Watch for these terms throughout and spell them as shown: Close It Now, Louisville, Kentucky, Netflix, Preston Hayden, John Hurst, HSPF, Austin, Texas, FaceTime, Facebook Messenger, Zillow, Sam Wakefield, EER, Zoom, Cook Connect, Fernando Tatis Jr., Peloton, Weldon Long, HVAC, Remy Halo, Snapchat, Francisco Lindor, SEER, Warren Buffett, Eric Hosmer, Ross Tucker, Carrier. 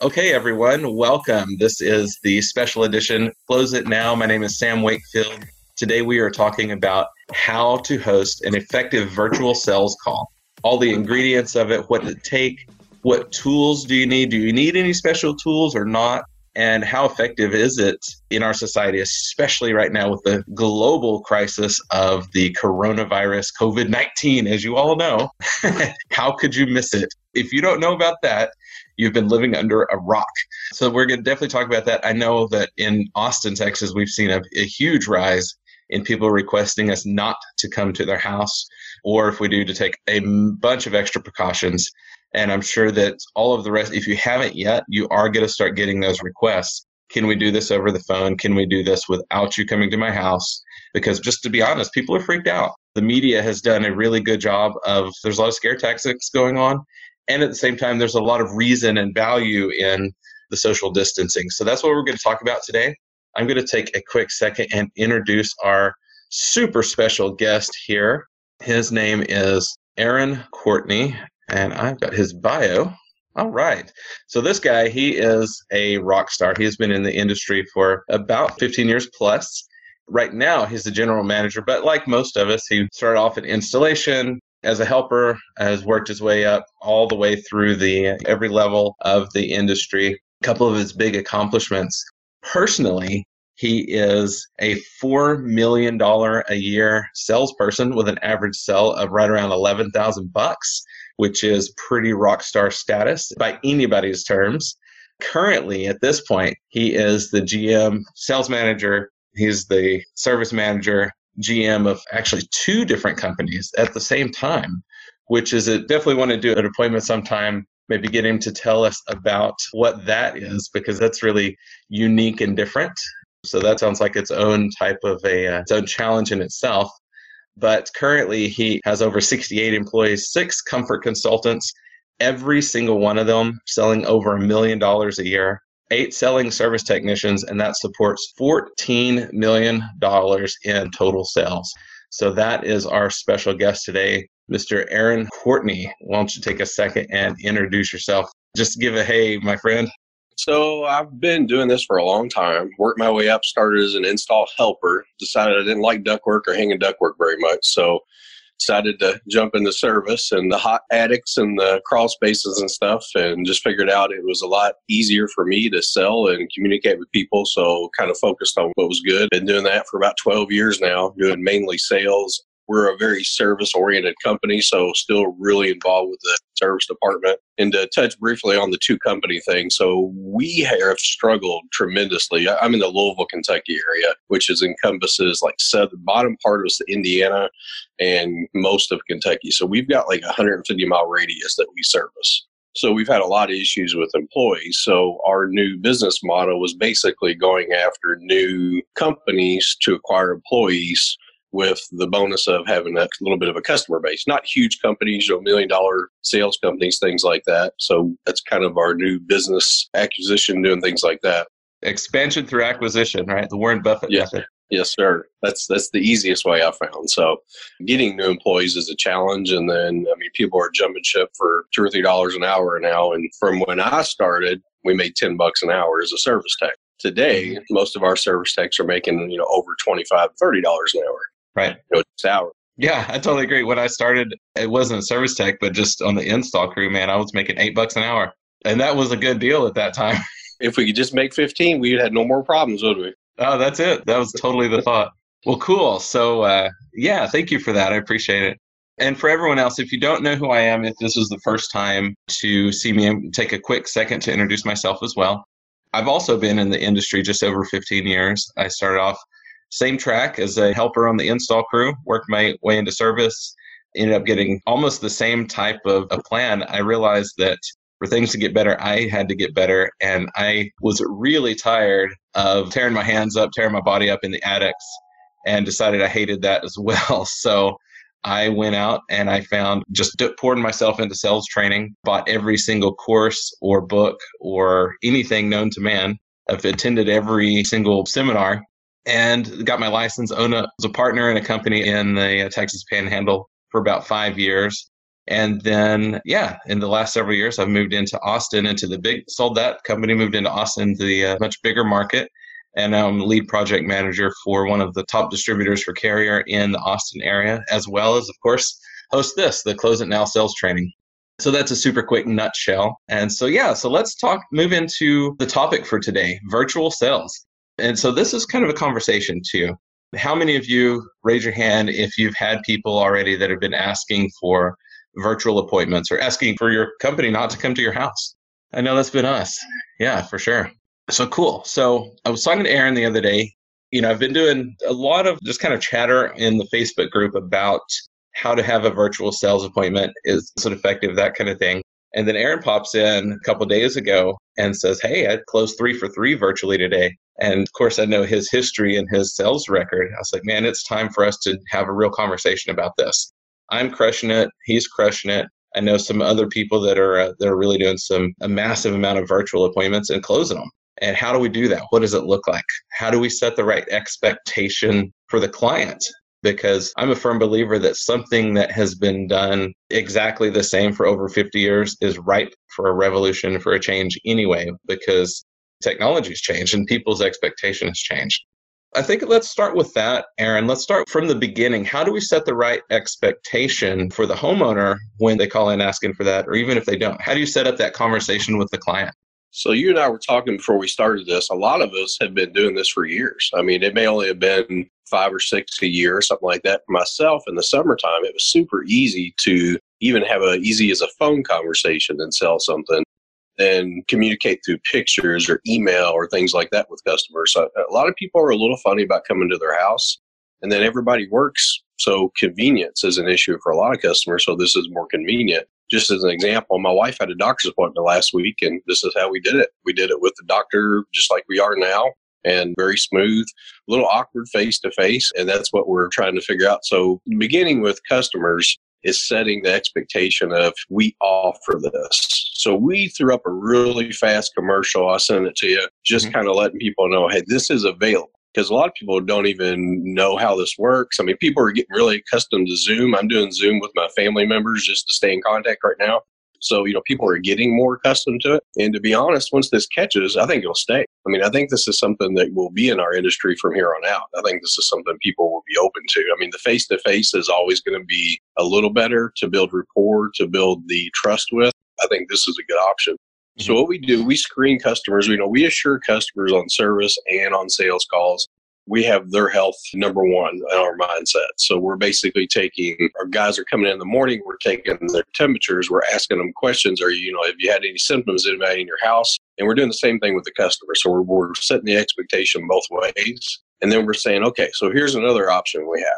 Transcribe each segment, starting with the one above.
Okay, everyone, welcome. This is the special edition, Close It Now. My name is Sam Wakefield. Today we are talking about how to host an effective virtual sales call, all the ingredients of it, what to take, what tools do you need any special tools or not, and how effective is it in our society, especially right now with the global crisis of the coronavirus, COVID-19, as you all know. How could you miss it? If you don't know about that, you've been living under a rock. So we're going to definitely talk about that. I know that in Austin, Texas, we've seen a huge rise in people requesting us not to come to their house, or if we do, to take a bunch of extra precautions. And I'm sure that all of the rest, if you haven't yet, you are going to start getting those requests. Can we do this over the phone? Can we do this without you coming to my house? Because just to be honest, people are freaked out. The media has done a really good job of, there's a lot of scare tactics going on. And at the same time, there's a lot of reason and value in the social distancing. So that's what we're going to talk about today. I'm going to take a quick second and introduce our super special guest here. His name is Aaron Courtney, and I've got his bio. All right. So this guy, he is a rock star. He has been in the industry for about 15 years plus. Right now, he's the general manager, but like most of us, he started off in installation as a helper, has worked his way up all the way through every level of the industry. A couple of his big accomplishments. Personally, he is a $4 million a year salesperson with an average sell of right around $11,000, which is pretty rock star status by anybody's terms. Currently, at this point, he is the GM sales manager. He's the service manager, GM of actually two different companies at the same time, which is definitely want to do an appointment sometime, maybe get him to tell us about what that is, because that's really unique and different. So that sounds like its own type of its own challenge in itself. But currently he has over 68 employees, 6 comfort consultants, every single one of them selling over $1 million a year, 8 selling service technicians, and that supports $14 million in total sales. So that is our special guest today, Mr. Aaron Courtney. Why don't you take a second and introduce yourself? Just give a hey, my friend. So I've been doing this for a long time, worked my way up, started as an install helper, decided I didn't like ductwork or hanging ductwork very much. So decided to jump into service and the hot attics and the crawl spaces and stuff, and just figured out it was a lot easier for me to sell and communicate with people. So kind of focused on what was good. Been doing that for about 12 years now, doing mainly sales. We're a very service-oriented company, so still really involved with the service department. And to touch briefly on the two-company thing, so we have struggled tremendously. I'm in the Louisville, Kentucky area, which encompasses like the bottom part of Indiana and most of Kentucky. So we've got like a 150-mile radius that we service. So we've had a lot of issues with employees. So our new business model was basically going after new companies to acquire employees, with the bonus of having a little bit of a customer base, not huge companies, $1 million sales companies, things like that. So that's kind of our new business acquisition, doing things like that. Expansion through acquisition, right? The Warren Buffett method. Yes, sir. That's the easiest way I found. So getting new employees is a challenge. And then, I mean, people are jumping ship for $2 or $3 an hour now. And from when I started, we made $10 an hour as a service tech. Today, most of our service techs are making, over $25, $30 an hour. Right. Hour. Yeah, I totally agree. When I started, it wasn't a service tech, but just on the install crew, man, I was making $8 an hour. And that was a good deal at that time. If we could just make 15, we'd have no more problems, would we? Oh, that's it. That was totally the thought. Well, cool. So, thank you for that. I appreciate it. And for everyone else, if you don't know who I am, if this is the first time to see me, take a quick second to introduce myself as well. I've also been in the industry just over 15 years. I started off same track as a helper on the install crew, worked my way into service, ended up getting almost the same type of a plan. I realized that for things to get better, I had to get better. And I was really tired of tearing my hands up, tearing my body up in the attics, and decided I hated that as well. So I went out and I found, just poured myself into sales training, bought every single course or book or anything known to man. I've attended every single seminar and got my license, owned up as a partner in a company in the Texas Panhandle for about 5 years. And then, in the last several years, I've moved into Austin, sold that company, moved into Austin to the much bigger market. And now I'm the lead project manager for one of the top distributors for Carrier in the Austin area, as well as, of course, host the Close It Now sales training. So that's a super quick nutshell. And so, so let's move into the topic for today, virtual sales. And so this is kind of a conversation too. How many of you, raise your hand if you've had people already that have been asking for virtual appointments or asking for your company not to come to your house? I know that's been us. Yeah, for sure. So cool. So I was talking to Aaron the other day. I've been doing a lot of just kind of chatter in the Facebook group about how to have a virtual sales appointment. Is it effective? That kind of thing. And then Aaron pops in a couple of days ago and says, hey, I closed 3 for 3 virtually today. And of course, I know his history and his sales record. I was like, man, it's time for us to have a real conversation about this. I'm crushing it. He's crushing it. I know some other people that are really doing a massive amount of virtual appointments and closing them. And how do we do that? What does it look like? How do we set the right expectation for the client? Because I'm a firm believer that something that has been done exactly the same for over 50 years is ripe for a revolution, for a change anyway, because technology's changed and people's expectation has changed. I think let's start with that, Aaron. Let's start from the beginning. How do we set the right expectation for the homeowner when they call in asking for that, or even if they don't? How do you set up that conversation with the client? So you and I were talking before we started this. A lot of us have been doing this for years. I mean, it may only have been 5 or 6 a year or something like that. For myself, in the summertime, it was super easy to even have easy as a phone conversation and sell something and communicate through pictures or email or things like that with customers. So a lot of people are a little funny about coming to their house, and then everybody works. So convenience is an issue for a lot of customers. So this is more convenient. Just as an example, my wife had a doctor's appointment last week, and this is how we did it. We did it with the doctor just like we are now, and very smooth, a little awkward face-to-face, and that's what we're trying to figure out. So beginning with customers is setting the expectation of, we offer this. So we threw up a really fast commercial. I sent it to you, just kind of letting people know, hey, this is available. Because a lot of people don't even know how this works. I mean, people are getting really accustomed to Zoom. I'm doing Zoom with my family members just to stay in contact right now. So, people are getting more accustomed to it. And to be honest, once this catches, I think it'll stay. I mean, I think this is something that will be in our industry from here on out. I think this is something people will be open to. I mean, the face-to-face is always going to be a little better to build rapport, to build the trust with. I think this is a good option. So what we do, we screen customers. We assure customers on service and on sales calls, we have their health number one in our mindset. So we're basically our guys are coming in the morning, we're taking their temperatures, we're asking them questions, or, have you had any symptoms in your house? And we're doing the same thing with the customer. So we're setting the expectation both ways. And then we're saying, okay, so here's another option we have.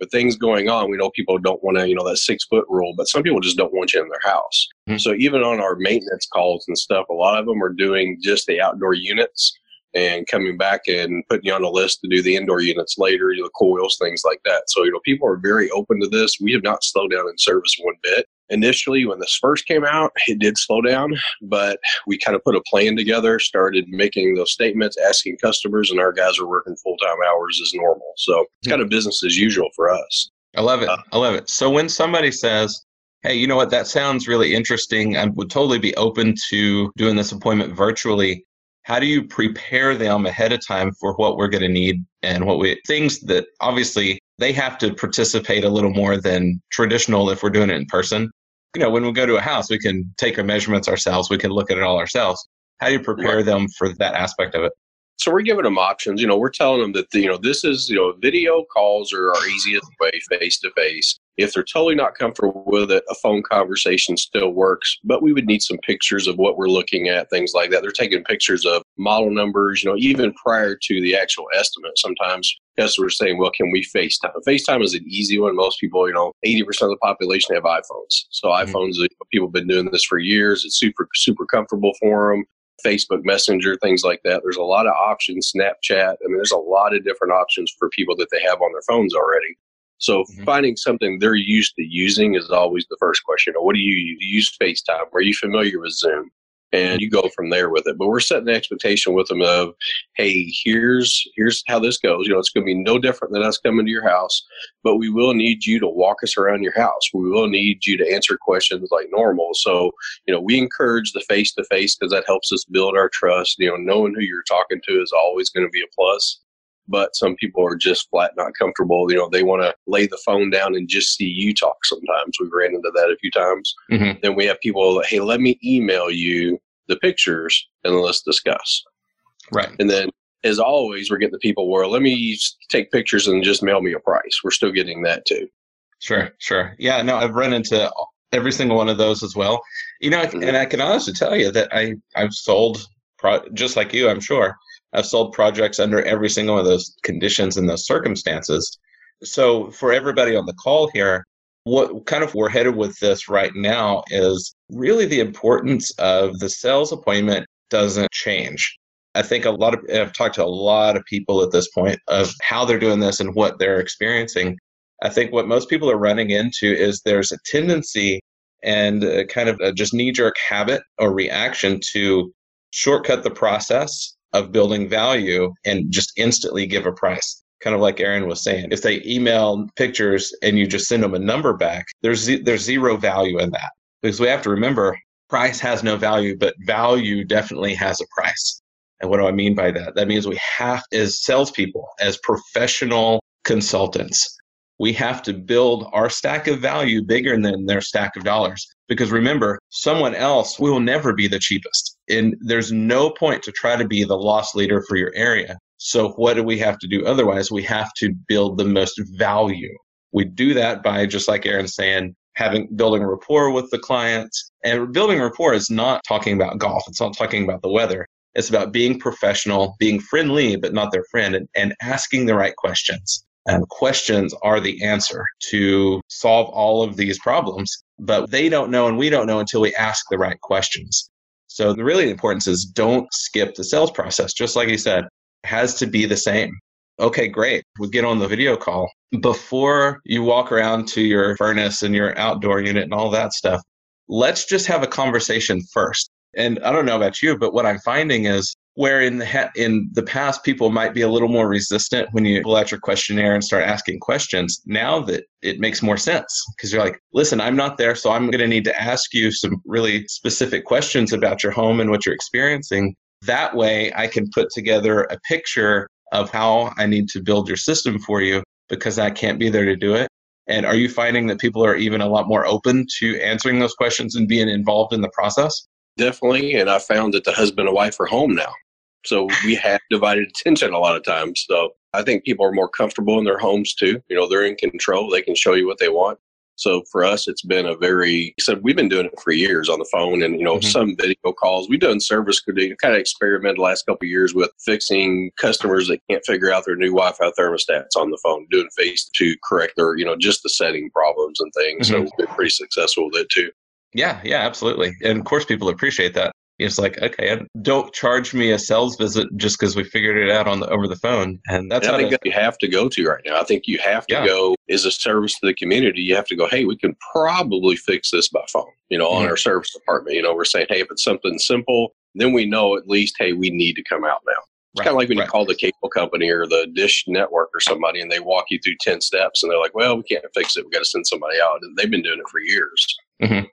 With things going on, we know people don't want to, that 6-foot rule, but some people just don't want you in their house. Mm-hmm. So even on our maintenance calls and stuff, a lot of them are doing just the outdoor units and coming back and putting you on a list to do the indoor units later, the coils, things like that. So, people are very open to this. We have not slowed down in service one bit. Initially, when this first came out, it did slow down, but we kind of put a plan together, started making those statements, asking customers, and our guys are working full-time hours as normal. So it's kind of business as usual for us. I love it. So when somebody says, hey, you know what, that sounds really interesting. I would totally be open to doing this appointment virtually. How do you prepare them ahead of time for what we're going to need and things that obviously they have to participate a little more than traditional if we're doing it in person? When we go to a house, we can take our measurements ourselves. We can look at it all ourselves. How do you prepare them for that aspect of it? So we're giving them options. We're telling them that, this is, video calls are our easiest way face to face. If they're totally not comfortable with it, a phone conversation still works, but we would need some pictures of what we're looking at, things like that. They're taking pictures of model numbers, you know, even prior to the actual estimate. Sometimes customers are saying, well, can we FaceTime? FaceTime is an easy one. Most people, you know, 80% of the population have iPhones. So iPhones, people have been doing this for years. It's super comfortable for them. Facebook Messenger, things like that. There's a lot of options, Snapchat. I mean, there's a lot of different options for people that they have on their phones already. So finding something they're used to using is always the first question. What do you use? Do you use FaceTime? Are you familiar with Zoom? And you go from there with it. But we're setting the expectation with them of, hey, here's how this goes. You know, it's going to be no different than us coming to your house, but we will need you to walk us around your house. We will need you to answer questions like normal. So, you know, we encourage the face-to-face because that helps us build our trust. You know, knowing who you're talking to is always going to be a plus. But some people are just flat not comfortable. You know, they want to lay the phone down and just see you talk sometimes. We've ran into that a few times. Then we have people like, hey, let me email you the pictures and let's discuss. Right. And then, as always, we're getting the people where, let me take pictures and just mail me a price. We're still getting that too. Sure. Yeah, no, I've run into every single one of those as well. You know, and I can honestly tell you that I've sold, just like you, I'm sure, I've sold projects under every single one of those conditions and those circumstances. So for everybody on the call here, what kind of we're headed with this right now is really the importance of the sales appointment doesn't change. I think I've talked to a lot of people at this point of how they're doing this and what they're experiencing. I think what most people are running into is there's a tendency and a kind of a just knee-jerk habit or reaction to shortcut the process of building value and just instantly give a price. Kind of like Aaron was saying, if they email pictures and you just send them a number back, there's zero value in that. Because we have to remember, price has no value, but value definitely has a price. And what do I mean by that? That means we have, as salespeople, as professional consultants, we have to build our stack of value bigger than their stack of dollars. Because remember, someone else will never be the cheapest. And there's no point to try to be the loss leader for your area. So what do we have to do otherwise? We have to build the most value. We do that by, just like Aaron's saying, building rapport with the clients. And building rapport is not talking about golf. It's not talking about the weather. It's about being professional, being friendly, but not their friend, and asking the right questions. And questions are the answer to solve all of these problems, but they don't know and we don't know until we ask the right questions. So the importance is don't skip the sales process. Just like you said, it has to be the same. Okay, great. We'll get on the video call. Before you walk around to your furnace and your outdoor unit and all that stuff, let's just have a conversation first. And I don't know about you, but what I'm finding is where in the past, people might be a little more resistant when you pull out your questionnaire and start asking questions. Now that it makes more sense because you're like, listen, I'm not there, so I'm going to need to ask you some really specific questions about your home and what you're experiencing. That way I can put together a picture of how I need to build your system for you because I can't be there to do it. And are you finding that people are even a lot more open to answering those questions and being involved in the process? Definitely. And I found that the husband and wife are home now. So we have divided attention a lot of times. So I think people are more comfortable in their homes too. You know, they're in control. They can show you what they want. So for us, it's been we've been doing it for years on the phone and, you know, some video calls. We've done service, kind of experimented the last couple of years with fixing customers that can't figure out their new Wi-Fi thermostats on the phone, doing face to correct their, you know, just the setting problems and things. So we've been pretty successful with it too. Yeah, absolutely. And of course, people appreciate that. It's like, okay, don't charge me a sales visit just because we figured it out over the phone. And that's that you have to go to right now. I think you have to go as a service to the community. You have to go, hey, we can probably fix this by phone, you know, on our service department. You know, we're saying, hey, if it's something simple, then we know at least, hey, we need to come out now. It's kind of like when you call the cable company or the dish network or somebody and they walk you through 10 steps and they're like, well, we can't fix it. We've got to send somebody out. And they've been doing it for years.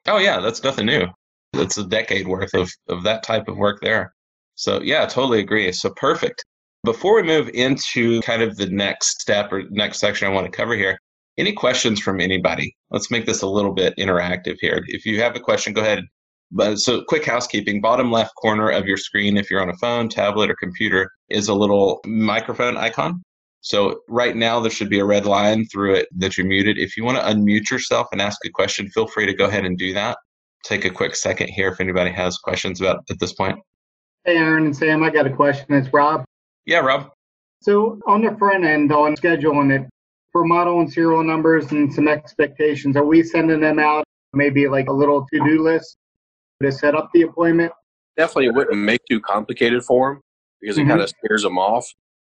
Oh, yeah, that's nothing new. It's a decade worth of that type of work there. So yeah, totally agree. So perfect. Before we move into kind of the next step or next section I want to cover here, any questions from anybody? Let's make this a little bit interactive here. If you have a question, go ahead. But so quick housekeeping, bottom left corner of your screen, if you're on a phone, tablet, or computer, is a little microphone icon. So right now, there should be a red line through it that you're muted. If you want to unmute yourself and ask a question, feel free to go ahead and do that. Take a quick second here if anybody has questions about at this point. Hey, Aaron and Sam, I got a question. It's Rob. Yeah, Rob. So on the front end, on scheduling it, for model and serial numbers and some expectations, are we sending them out maybe like a little to-do list to set up the appointment? Definitely wouldn't make too complicated for them because it kind of scares them off.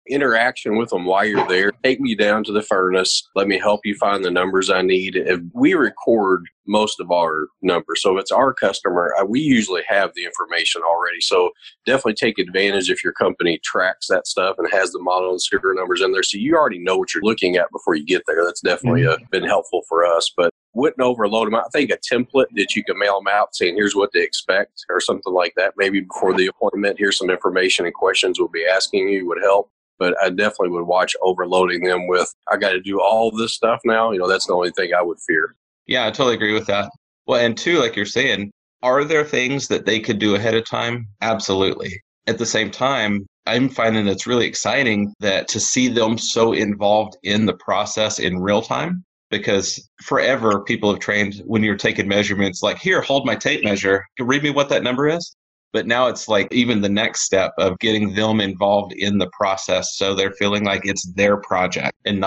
Interaction with them while you're there. Take me down to the furnace. Let me help you find the numbers I need. If we record most of our numbers, so if it's our customer, we usually have the information already. So definitely take advantage if your company tracks that stuff and has the model and serial numbers in there. So you already know what you're looking at before you get there. That's definitely been helpful for us, but wouldn't overload them. I think a template that you can mail them out saying, here's what to expect or something like that. Maybe before the appointment, here's some information and questions we'll be asking you would help. But I definitely would watch overloading them with, I got to do all this stuff now. You know, that's the only thing I would fear. Yeah, I totally agree with that. Well, and two, like you're saying, are there things that they could do ahead of time? Absolutely. At the same time, I'm finding it's really exciting that to see them so involved in the process in real time, because forever people have trained when you're taking measurements, like here, hold my tape measure. Read me what that number is. But now it's like even the next step of getting them involved in the process so they're feeling like it's their project and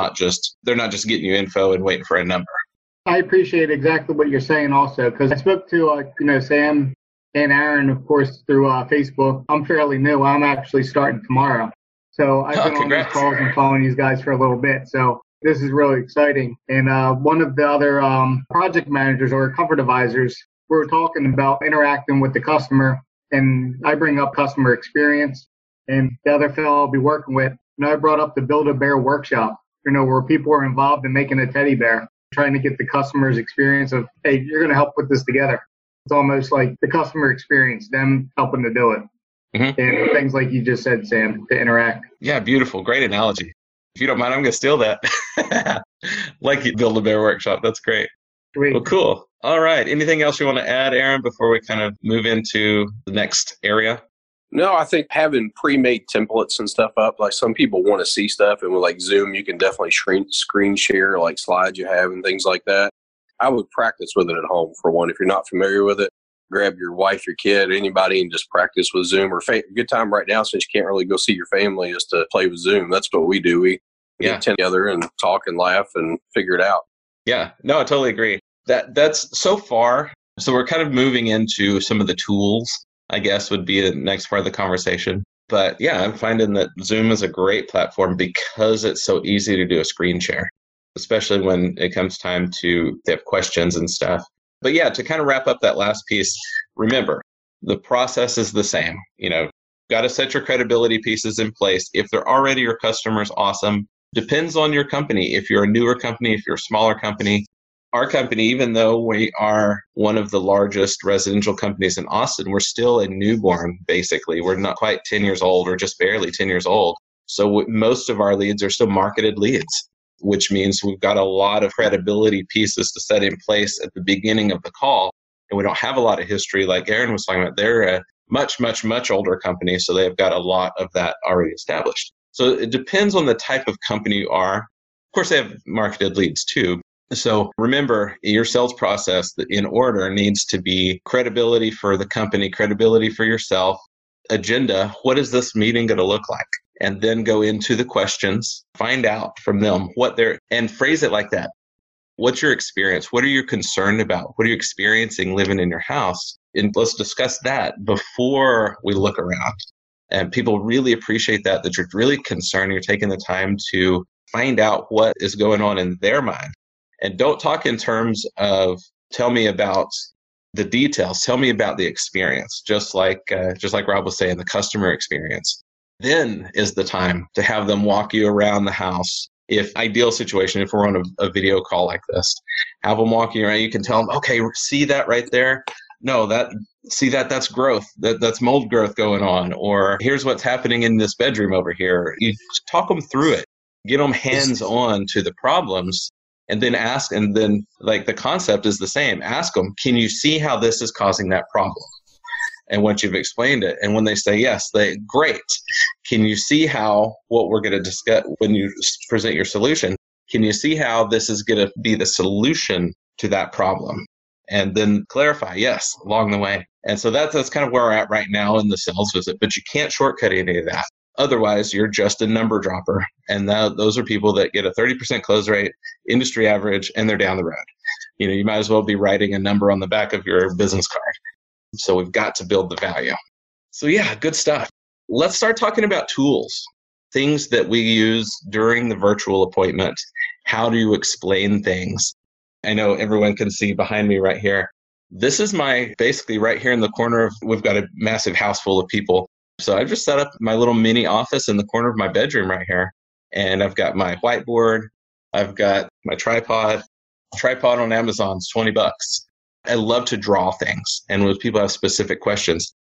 they're not just getting you info and waiting for a number. I appreciate exactly what you're saying also, because I spoke to Sam and Aaron, of course, through Facebook. I'm fairly new. I'm actually starting tomorrow. So I've been on these calls and following these guys for a little bit. So this is really exciting. And one of the other project managers or comfort advisors, we were talking about interacting with the customer. And I bring up customer experience, and the other fellow I'll be working with, and I brought up the Build-A-Bear workshop, where people are involved in making a teddy bear, trying to get the customer's experience of, hey, you're going to help put this together. It's almost like the customer experience, them helping to do it. Mm-hmm. And things like you just said, Sam, to interact. Yeah, beautiful. Great analogy. If you don't mind, I'm going to steal that. Like you Build-A-Bear workshop. That's great. Sweet. Well, cool. All right. Anything else you want to add, Aaron, before we kind of move into the next area? No, I think having pre-made templates and stuff up, like some people want to see stuff, and with like Zoom, you can definitely screen share like slides you have and things like that. I would practice with it at home for one. If you're not familiar with it, grab your wife, your kid, anybody, and just practice with Zoom. Or good time right now, since you can't really go see your family, is to play with Zoom. That's what we do. We get together and talk and laugh and figure it out. Yeah, no, I totally agree. That's so far. So we're kind of moving into some of the tools, I guess, would be the next part of the conversation. But yeah, I'm finding that Zoom is a great platform because it's so easy to do a screen share, especially when it comes time to they have questions and stuff. But yeah, to kind of wrap up that last piece, remember, the process is the same. Got to set your credibility pieces in place. If they're already your customers, awesome. Depends on your company. If you're a newer company, if you're a smaller company. Our company, even though we are one of the largest residential companies in Austin, we're still a newborn, basically. We're not quite 10 years old or just barely 10 years old. So most of our leads are still marketed leads, which means we've got a lot of credibility pieces to set in place at the beginning of the call. And we don't have a lot of history like Aaron was talking about. They're a much, much, much older company, so they've got a lot of that already established. So it depends on the type of company you are. Of course, they have marketed leads too. So remember, your sales process in order needs to be credibility for the company, credibility for yourself, agenda, what is this meeting going to look like? And then go into the questions, find out from them and phrase it like that. What's your experience? What are you concerned about? What are you experiencing living in your house? And let's discuss that before we look around. And people really appreciate that you're really concerned, you're taking the time to find out what is going on in their mind. And don't talk in terms of tell me about the details, tell me about the experience, just like Rob was saying, the customer experience. Then is the time to have them walk you around the house. Ideal situation, if we're on a video call like this, have them walking around. You can tell them, okay, see that right there? No, that's growth. That's mold growth going on. Or here's what's happening in this bedroom over here. You talk them through it. Get them hands-on to the problems. And then ask, and then like the concept is the same. Ask them, can you see how this is causing that problem? And once you've explained it, and when they say yes, great. can you see how what we're going to discuss when you present your solution, can you see how this is going to be the solution to that problem? And then clarify, yes, along the way. And so that's kind of where we're at right now in the sales visit, but you can't shortcut any of that. Otherwise, you're just a number dropper. And those are people that get a 30% close rate, industry average, and they're down the road. You know, you might as well be writing a number on the back of your business card. So we've got to build the value. So yeah, good stuff. Let's start talking about tools, things that we use during the virtual appointment. How do you explain things? I know everyone can see behind me right here. This is my, basically right here in the corner of, we've got a massive house full of people. So I've just set up my little mini office in the corner of my bedroom right here. And I've got my whiteboard. I've got my tripod. Tripod on Amazon is $20. I love to draw things. And when people have specific questions,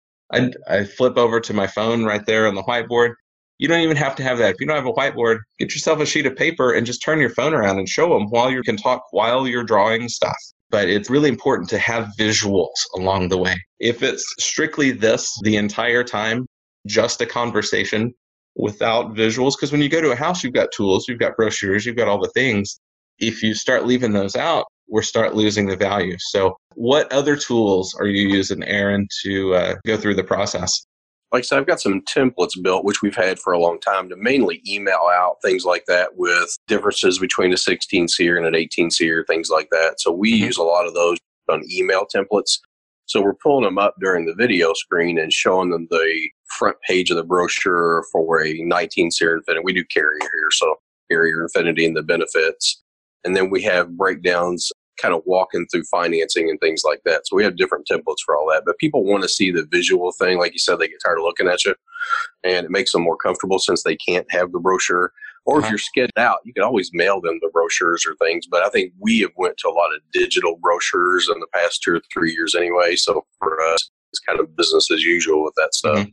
I flip over to my phone right there on the whiteboard. You don't even have to have that. If you don't have a whiteboard, get yourself a sheet of paper and just turn your phone around and show them while you can talk, while you're drawing stuff. But it's really important to have visuals along the way. If it's strictly this the entire time, just a conversation without visuals, because when you go to a house, you've got tools, you've got brochures, you've got all the things. If you start leaving those out, we'll start losing the value. So what other tools are you using, Aaron, to go through the process? Like I said, I've got some templates built, which we've had for a long time, to mainly email out things like that with differences between a 16 SEER and an 18 SEER, things like that. So we use a lot of those on email templates. So we're pulling them up during the video screen and showing them the front page of the brochure for a 19 SEER Infinity. We do Carrier here, so Carrier Infinity and the benefits. And then we have breakdowns, kind of walking through financing and things like that. So we have different templates for all that. But people want to see the visual thing. Like you said, they get tired of looking at you. And it makes them more comfortable since they can't have the brochure. Or if you're sketched out, you can always mail them the brochures or things. But I think we have went to a lot of digital brochures in the past 2 or 3 years anyway. So for us, it's kind of business as usual with that stuff. Mm-hmm.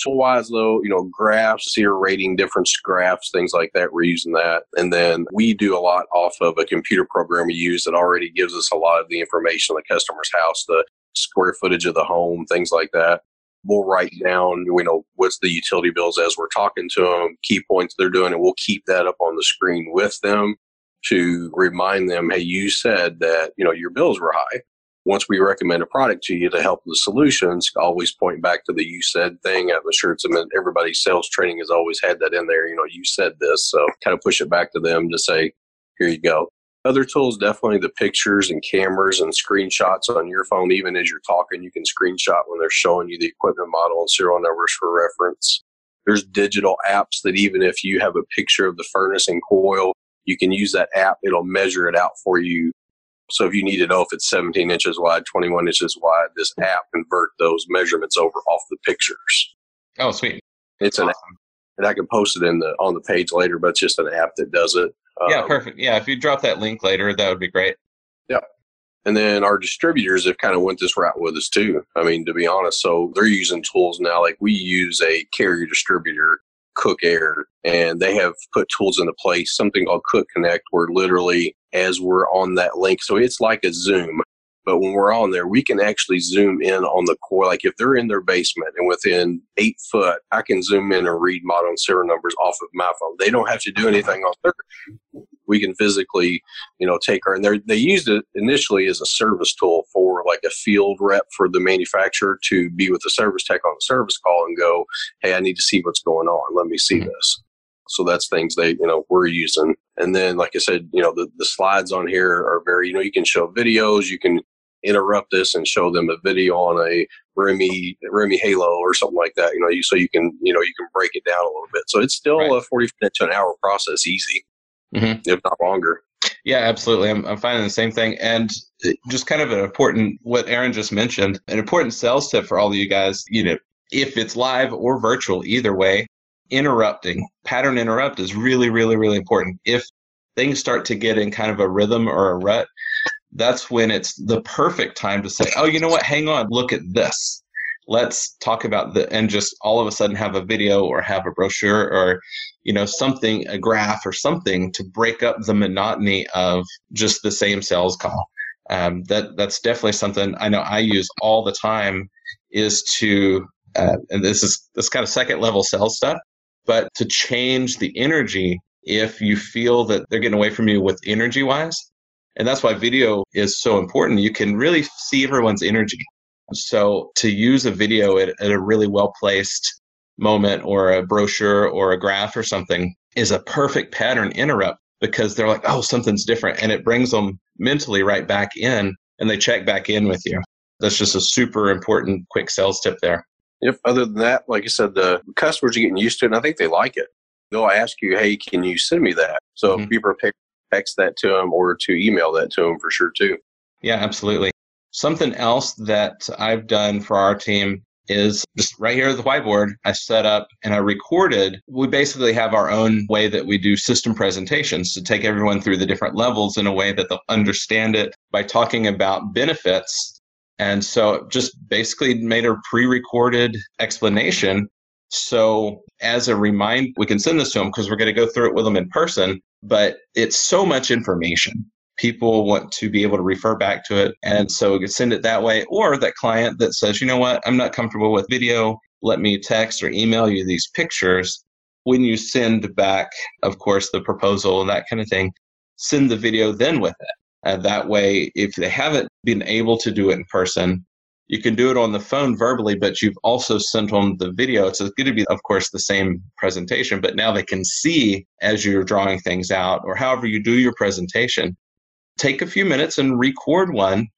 Tool-wise, though, you know, graphs, SEER rating, difference graphs, things like that, we're using that. And then we do a lot off of a computer program we use that already gives us a lot of the information on the customer's house, the square footage of the home, things like that. We'll write down, you know, what's the utility bills as we're talking to them, key points they're doing, and we'll keep that up on the screen with them to remind them, hey, you said that, you know, your bills were high. Once we recommend a product to you to help the solutions, always point back to the you said thing. I'm sure it's everybody's sales training has always had that in there. You know, you said this. So kind of push it back to them to say, here you go. Other tools, definitely the pictures and cameras and screenshots on your phone. Even as you're talking, you can screenshot when they're showing you the equipment model and serial numbers for reference. There's digital apps that even if you have a picture of the furnace and coil, you can use that app. It'll measure it out for you. So if you need to know if it's 17 inches wide, 21 inches wide, this app convert those measurements over off the pictures. Oh, sweet. It's awesome. An app, and I can post it on the page later, but it's just an app that does it. Yeah, perfect. Yeah, if you drop that link later, that would be great. Yeah. And then our distributors have kind of went this route with us too. I mean, to be honest, so they're using tools now. Like we use a Carrier distributor, Cook Air, and they have put tools into place, something called Cook Connect, where literally as we're on that link, so it's like a Zoom, but when we're on there, we can actually zoom in on the core. Like if they're in their basement and within 8 foot, I can zoom in and read model and serial numbers off of my phone. They don't have to do anything on their. We can physically, you know, take our, and they used it initially as a service tool for like a field rep for the manufacturer to be with the service tech on the service call and go, hey, I need to see what's going on. Let me see this. So that's things they, you know, we're using. And then, like I said, you know, the slides on here are very, you know, you can show videos, you can interrupt this and show them a video on a Remy Halo or something like that, you know, so you can break it down a little bit. So it's still a 40 minute to an hour process, easy, if not longer. Yeah, absolutely. I'm finding the same thing. And just kind of an important, what Aaron just mentioned, an important sales tip for all of you guys, you know, if it's live or virtual, either way, interrupting, pattern interrupt is really, really, really important. If things start to get in kind of a rhythm or a rut, that's when it's the perfect time to say, oh, you know what? Hang on. Look at this. Let's talk about the, and just all of a sudden have a video or have a brochure or, you know, something, a graph or something to break up the monotony of just the same sales call. That's definitely something I know I use all the time is to, and this is kind of second level sales stuff, But to change the energy if you feel that they're getting away from you with energy-wise. And that's why video is so important. You can really see everyone's energy. So to use a video at a really well-placed moment or a brochure or a graph or something is a perfect pattern interrupt, because they're like, oh, something's different. And it brings them mentally right back in, and they check back in with you. That's just a super important quick sales tip there. If other than that, like you said, the customers are getting used to it, and I think they like it. They'll ask you, hey, can you send me that? So be prepared to text that to them or to email that to them for sure too. Yeah, absolutely. Something else that I've done for our team is just right here at the whiteboard, I set up and I recorded. We basically have our own way that we do system presentations to take everyone through the different levels in a way that they'll understand it by talking about benefits. And so just basically made a pre-recorded explanation. So as a reminder, we can send this to them because we're going to go through it with them in person, but it's so much information. People want to be able to refer back to it. And so we could send it that way. Or that client that says, you know what, I'm not comfortable with video. Let me text or email you these pictures. When you send back, of course, the proposal and that kind of thing, send the video then with it. And that way, if they haven't been able to do it in person, you can do it on the phone verbally, but you've also sent them the video. It's going to be, of course, the same presentation, but now they can see as you're drawing things out or however you do your presentation. Take a few minutes and record one.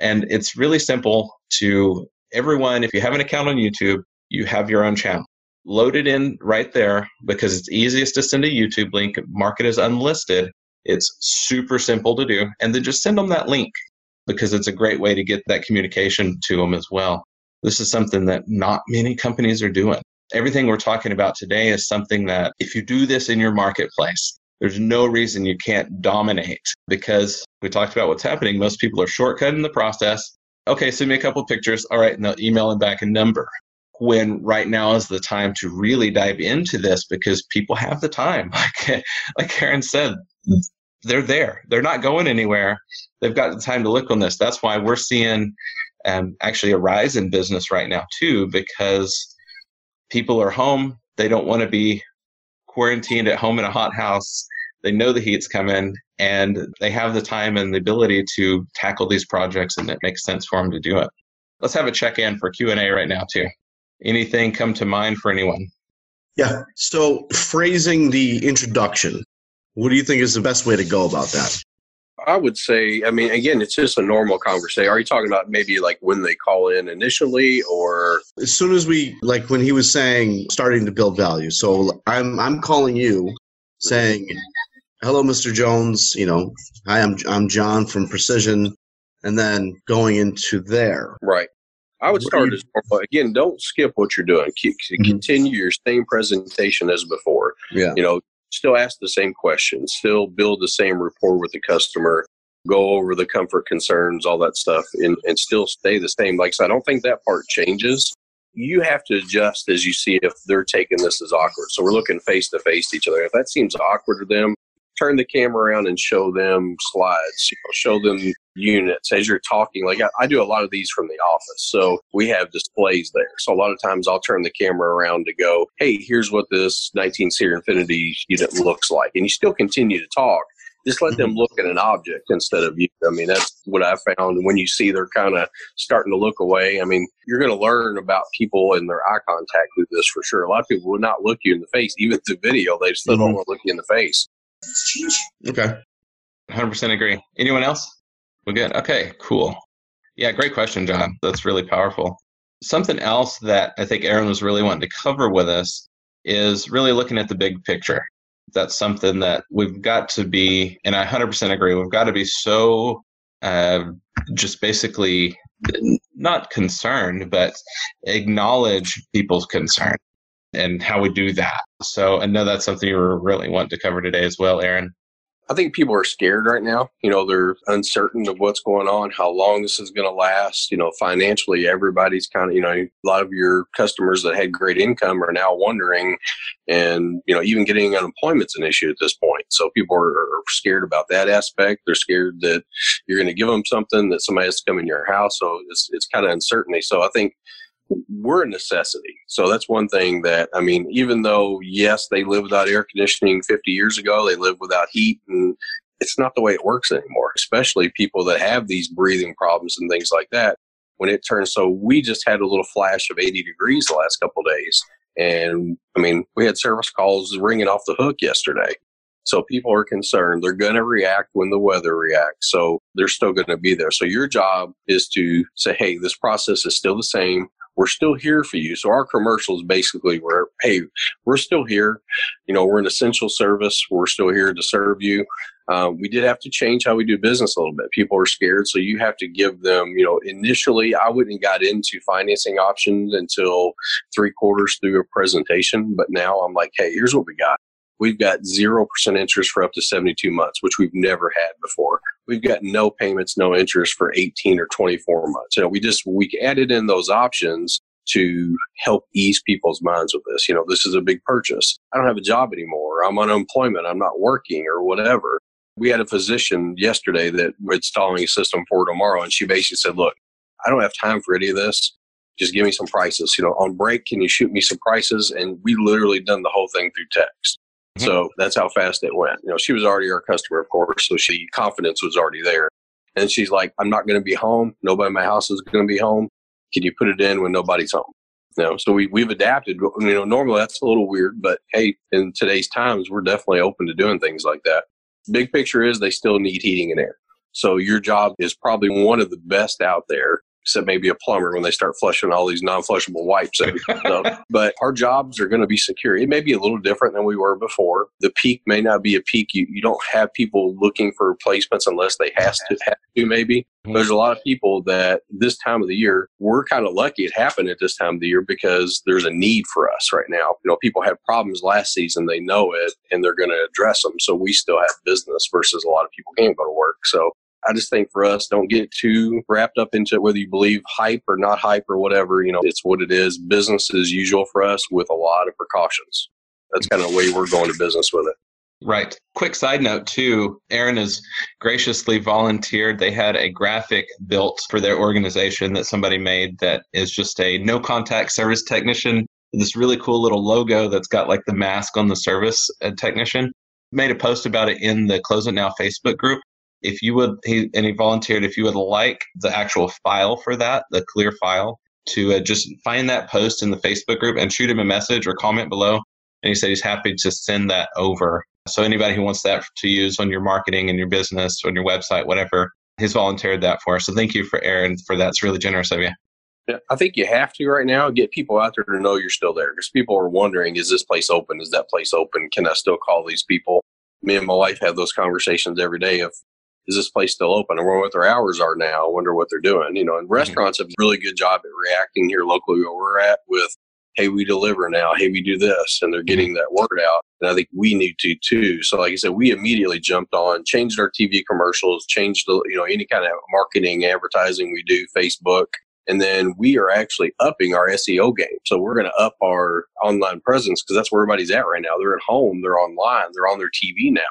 And it's really simple to everyone. If you have an account on YouTube, you have your own channel. Load it in right there because it's easiest to send a YouTube link. Mark it as unlisted. It's super simple to do. And then just send them that link because it's a great way to get that communication to them as well. This is something that not many companies are doing. Everything we're talking about today is something that if you do this in your marketplace, there's no reason you can't dominate, because we talked about what's happening. Most people are shortcutting the process. Okay, send me a couple of pictures. All right, and they'll email them back a number. When right now is the time to really dive into this because people have the time. Like Aaron said, they're there. They're not going anywhere. They've got the time to look on this. That's why we're seeing actually a rise in business right now too, because people are home. They don't want to be quarantined at home in a hot house. They know the heat's coming, and they have the time and the ability to tackle these projects, and it makes sense for them to do it. Let's have a check-in for Q&A right now, too. Anything come to mind for anyone? Yeah. So phrasing the introduction, what do you think is the best way to go about that? I would say, I mean, again, it's just a normal conversation. Are you talking about maybe like when they call in initially, or as soon as we, like when he was saying starting to build value? So I'm calling you saying, hello, Mr. Jones, you know, hi, I'm John from Precision, and then going into there. Right. I would start as normal. Again, don't skip what you're doing. Continue your same presentation as before. Yeah. You know, still ask the same questions, still build the same rapport with the customer, go over the comfort concerns, all that stuff, and still stay the same. Like, so I don't think that part changes. You have to adjust as you see if they're taking this as awkward. So we're looking face-to-face to each other. If that seems awkward to them, turn the camera around and show them slides, you know, show them units as you're talking. Like I do a lot of these from the office. So we have displays there. So a lot of times I'll turn the camera around to go, hey, here's what this 19 SEER Infinity unit looks like. And you still continue to talk. Just let them look at an object instead of you. I mean, that's what I found. When you see they're kind of starting to look away, I mean, you're going to learn about people and their eye contact through this for sure. A lot of people will not look you in the face, even through video. They still don't want to look you in the face. Okay. 100% agree. Anyone else? We're good. Okay, cool. Yeah, great question, John. That's really powerful. Something else that I think Aaron was really wanting to cover with us is really looking at the big picture. That's something that we've got to be, and I 100% agree, we've got to be so just basically not concerned, but acknowledge people's concern and how we do that. So I know that's something you were really wanting to cover today as well, Aaron. I think people are scared right now. You know, they're uncertain of what's going on, how long this is going to last. You know, financially, everybody's kind of, you know, a lot of your customers that had great income are now wondering, and, you know, even getting unemployment's an issue at this point. So people are scared about that aspect. They're scared that you're going to give them something, that somebody has to come in your house. So it's kind of uncertainty. So I think were a necessity. So that's one thing that, I mean, even though, yes, they lived without air conditioning 50 years ago, they lived without heat, and it's not the way it works anymore, especially people that have these breathing problems and things like that. When it turns, so we just had a little flash of 80 degrees the last couple of days. And I mean, we had service calls ringing off the hook yesterday. So people are concerned. They're going to react when the weather reacts. So they're still going to be there. So your job is to say, hey, this process is still the same. We're still here for you. So our commercials basically were, hey, we're still here. You know, we're an essential service. We're still here to serve you. We did have to change how we do business a little bit. People are scared. So you have to give them, you know, initially I wouldn't have got into financing options until 3/4 through a presentation. But now I'm like, hey, here's what we got. We've got 0% interest for up to 72 months, which we've never had before. We've got no payments, no interest for 18 or 24 months. You know, we added in those options to help ease people's minds with this. You know, this is a big purchase. I don't have a job anymore. I'm on unemployment. I'm not working or whatever. We had a physician yesterday that was installing a system for tomorrow, and she basically said, look, I don't have time for any of this. Just give me some prices. You know, on break, can you shoot me some prices? And we literally done the whole thing through text. So that's how fast it went. You know, she was already our customer, of course, so she confidence was already there. And she's like, I'm not going to be home. Nobody in my house is going to be home. Can you put it in when nobody's home? You know, so we've adapted. You know, normally that's a little weird, but hey, in today's times, we're definitely open to doing things like that. Big picture is they still need heating and air. So your job is probably one of the best out there, except maybe a plumber when they start flushing all these non-flushable wipes. But our jobs are going to be secure. It may be a little different than we were before. The peak may not be a peak. You don't have people looking for replacements unless they have to maybe. But there's a lot of people that this time of the year, we're kind of lucky it happened at this time of the year because there's a need for us right now. You know, people had problems last season. They know it, and they're going to address them. So we still have business versus a lot of people can't go to work. So I just think for us, don't get too wrapped up into whether you believe hype or not hype or whatever. You know, it's what it is. Business as usual for us with a lot of precautions. That's kind of the way we're going to business with it. Right. Quick side note too, Aaron has graciously volunteered. They had a graphic built for their organization that somebody made that is just a no contact service technician. This really cool little logo that's got like the mask on the service technician. Made a post about it in the Close It Now Facebook group. If you would, he volunteered, if you would like the actual file for that, the clear file, to just find that post in the Facebook group and shoot him a message or comment below. And he said he's happy to send that over. So anybody who wants that to use on your marketing and your business, on your website, whatever, he's volunteered that for us. So thank you for Aaron for that. It's really generous of you. Yeah, I think you have to right now get people out there to know you're still there because people are wondering, is this place open? Is that place open? Can I still call these people? Me and my wife have those conversations every day of, is this place still open? I wonder what their hours are now. I wonder what they're doing. You know, and restaurants have a really good job at reacting here locally where we're at with, hey, we deliver now. Hey, we do this. And they're getting that word out. And I think we need to too. So like I said, we immediately jumped on, changed our TV commercials, changed the, you know, any kind of marketing, advertising we do, Facebook. And then we are actually upping our SEO game. So we're going to up our online presence because that's where everybody's at right now. They're at home. They're online. They're on their TV now.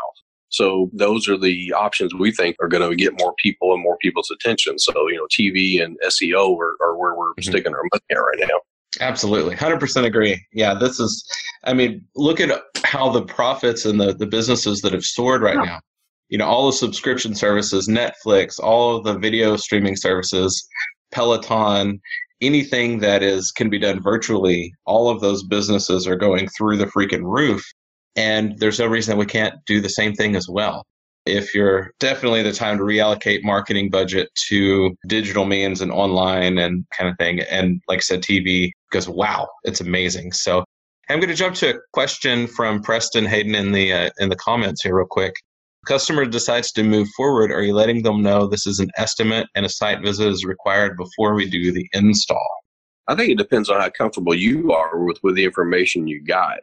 So those are the options we think are going to get more people and more people's attention. So, you know, TV and SEO are where we're sticking our money at right now. Absolutely. 100% agree. Yeah, this is, I mean, look at how the profits and the businesses that have soared right now. You know, all the subscription services, Netflix, all of the video streaming services, Peloton, anything that can be done virtually, all of those businesses are going through the freaking roof. And there's no reason that we can't do the same thing as well. If you're definitely the time to reallocate marketing budget to digital means and online and kind of thing. And like I said, TV, because wow, it's amazing. So I'm going to jump to a question from Preston Hayden in the comments here real quick. Customer decides to move forward. Are you letting them know this is an estimate and a site visit is required before we do the install? I think it depends on how comfortable you are with the information you got.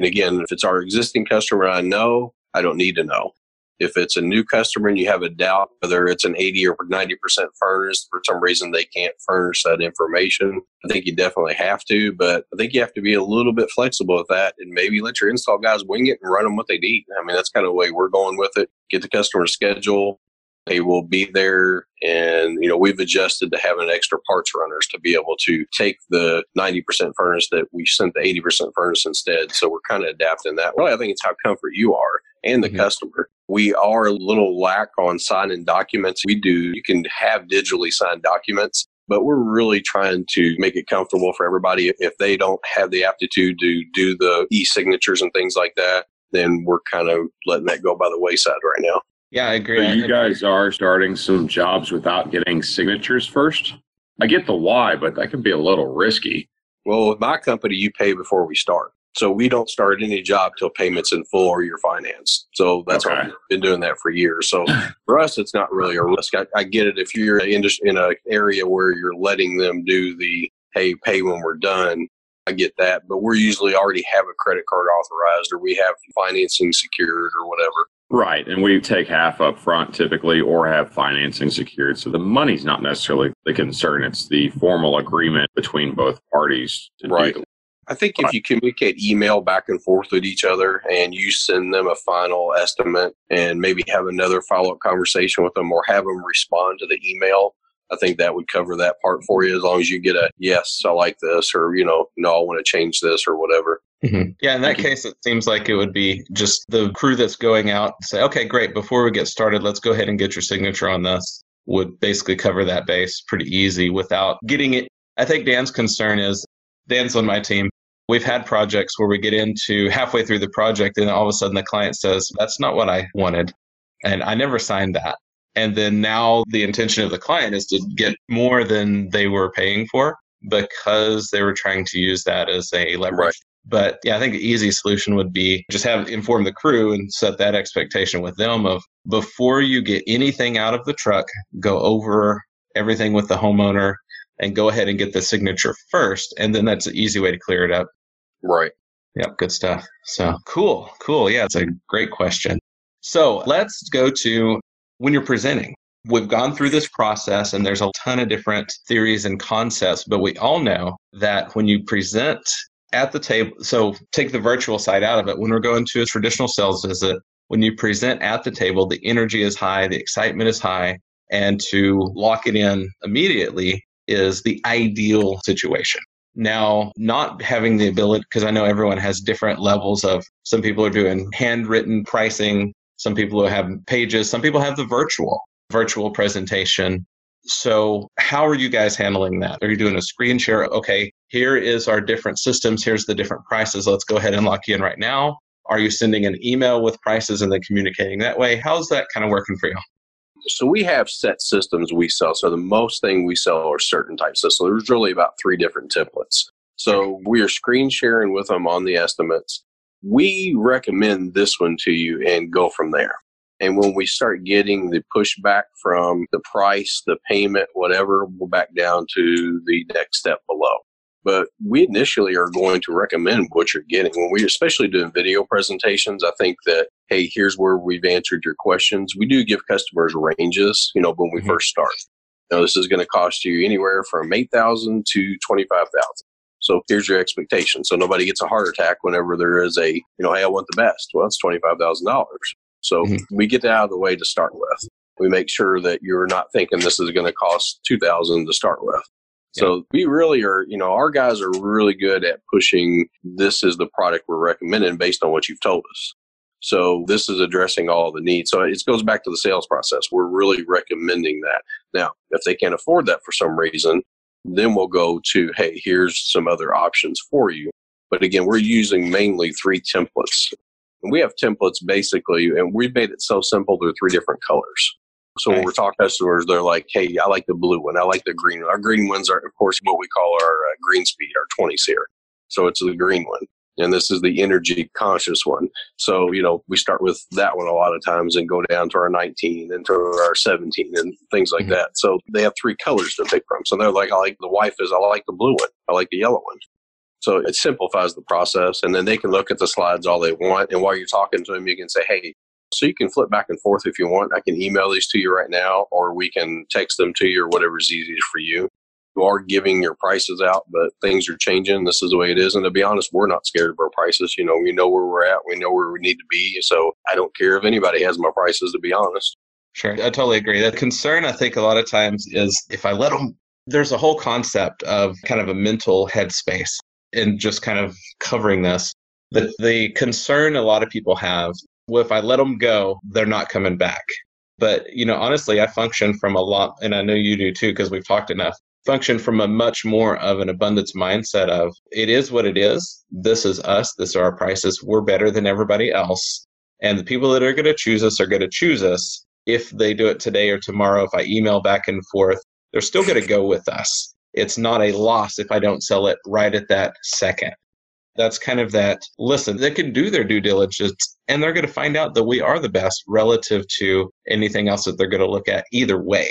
And again, if it's our existing customer, I know, I don't need to know. If it's a new customer and you have a doubt, whether it's an 80 or 90% furnace, for some reason they can't furnish that information, I think you definitely have to, but I think you have to be a little bit flexible with that and maybe let your install guys wing it and run them what they need. I mean, that's kind of the way we're going with it. Get the customer schedule. They will be there, and we've adjusted to having extra parts runners to be able to take the 90% furnace that we sent the 80% furnace instead. So we're kind of adapting that. Well, I think it's how comfort you are and the customer. We are a little lack on signing documents. You can have digitally signed documents, but we're really trying to make it comfortable for everybody. If they don't have the aptitude to do the e-signatures and things like that, then we're kind of letting that go by the wayside right now. Yeah, I agree. So you guys are starting some jobs without getting signatures first? I get the why, but that can be a little risky. Well, with my company, you pay before we start. So we don't start any job till payments in full or your finance. So that's why we've been doing that for years. So for us, it's not really a risk. I get it. If you're in an area where you're letting them do the, hey, pay when we're done, I get that. But we usually already have a credit card authorized, or we have financing secured or whatever. Right. And we take half up front typically, or have financing secured. So the money's not necessarily the concern. It's the formal agreement between both parties. Right. I think if you communicate email back and forth with each other and you send them a final estimate and maybe have another follow-up conversation with them or have them respond to the email, I think that would cover that part for you, as long as you get a, yes, I like this, or, no, I want to change this or whatever. Mm-hmm. Yeah, in that case, it seems like it would be just the crew that's going out and say, okay, great, before we get started, let's go ahead and get your signature on this, would basically cover that base pretty easy without getting it. I think Dan's concern is, Dan's on my team. We've had projects where we get into halfway through the project and all of a sudden the client says, that's not what I wanted. And I never signed that. And then now the intention of the client is to get more than they were paying for because they were trying to use that as a leverage. Right. But yeah, I think the easy solution would be just inform the crew and set that expectation with them of, before you get anything out of the truck, go over everything with the homeowner and go ahead and get the signature first. And then that's an easy way to clear it up. Right. Yep. Good stuff. So cool. Yeah, it's a great question. So let's go to when you're presenting. We've gone through this process and there's a ton of different theories and concepts, but we all know that when you present at the table, so take the virtual side out of it. When we're going to a traditional sales visit, when you present at the table, the energy is high, the excitement is high, and to lock it in immediately is the ideal situation. Now, not having the ability, because I know everyone has different levels of, some people are doing handwritten pricing, some people have pages, some people have the virtual presentation. So how are you guys handling that? Are you doing a screen share? Okay, here is our different systems. Here's the different prices. Let's go ahead and lock you in right now. Are you sending an email with prices and then communicating that way? How's that kind of working for you? So we have set systems we sell. So the most thing we sell are certain types. So there's really about 3 different templates. So we are screen sharing with them on the estimates. We recommend this one to you and go from there. And when we start getting the pushback from the price, the payment, whatever, we'll back down to the next step below. But we initially are going to recommend what you're getting. When we especially doing video presentations, I think that, hey, here's where we've answered your questions. We do give customers ranges, when we first start. Now, this is going to cost you anywhere from $8,000 to $25,000. So here's your expectation. So nobody gets a heart attack whenever there is a, hey, I want the best. Well, it's $25,000. So we get that out of the way to start with. We make sure that you're not thinking this is going to cost $2,000 to start with. So we really are, our guys are really good at pushing, this is the product we're recommending based on what you've told us. So this is addressing all the needs. So it goes back to the sales process. We're really recommending that. Now, if they can't afford that for some reason, then we'll go to, hey, here's some other options for you. But again, we're using mainly 3 templates. And we have templates basically, and we've made it so simple, they're 3 different colors. So when we're talking to customers, they're like, hey, I like the blue one. I like the green one. Our green ones are, of course, what we call our green speed, our 20s here. So it's the green one. And this is the energy conscious one. So, we start with that one a lot of times and go down to our 19 and to our 17 and things like that. So they have 3 colors to pick from. So they're like, I like the blue one. I like the yellow one. So it simplifies the process. And then they can look at the slides all they want. And while you're talking to them, you can say, hey, so you can flip back and forth if you want. I can email these to you right now, or we can text them to you, or whatever's easiest for you. You are giving your prices out, but things are changing. This is the way it is. And to be honest, we're not scared of our prices. We know where we're at. We know where we need to be. So I don't care if anybody has my prices, to be honest. Sure. I totally agree. The concern, I think, a lot of times is if I let them, there's a whole concept of kind of a mental headspace and just kind of covering this. The concern a lot of people have, well, if I let them go, they're not coming back. But, you know, honestly, I function from a lot, and I know you do too, because we've talked enough, function from a much more of an abundance mindset of it is what it is. This is us. This are our prices. We're better than everybody else. And the people that are going to choose us are going to choose us. If they do it today or tomorrow, if I email back and forth, they're still going to go with us. It's not a loss if I don't sell it right at that second. That's kind of that, listen, they can do their due diligence and they're going to find out that we are the best relative to anything else that they're going to look at either way.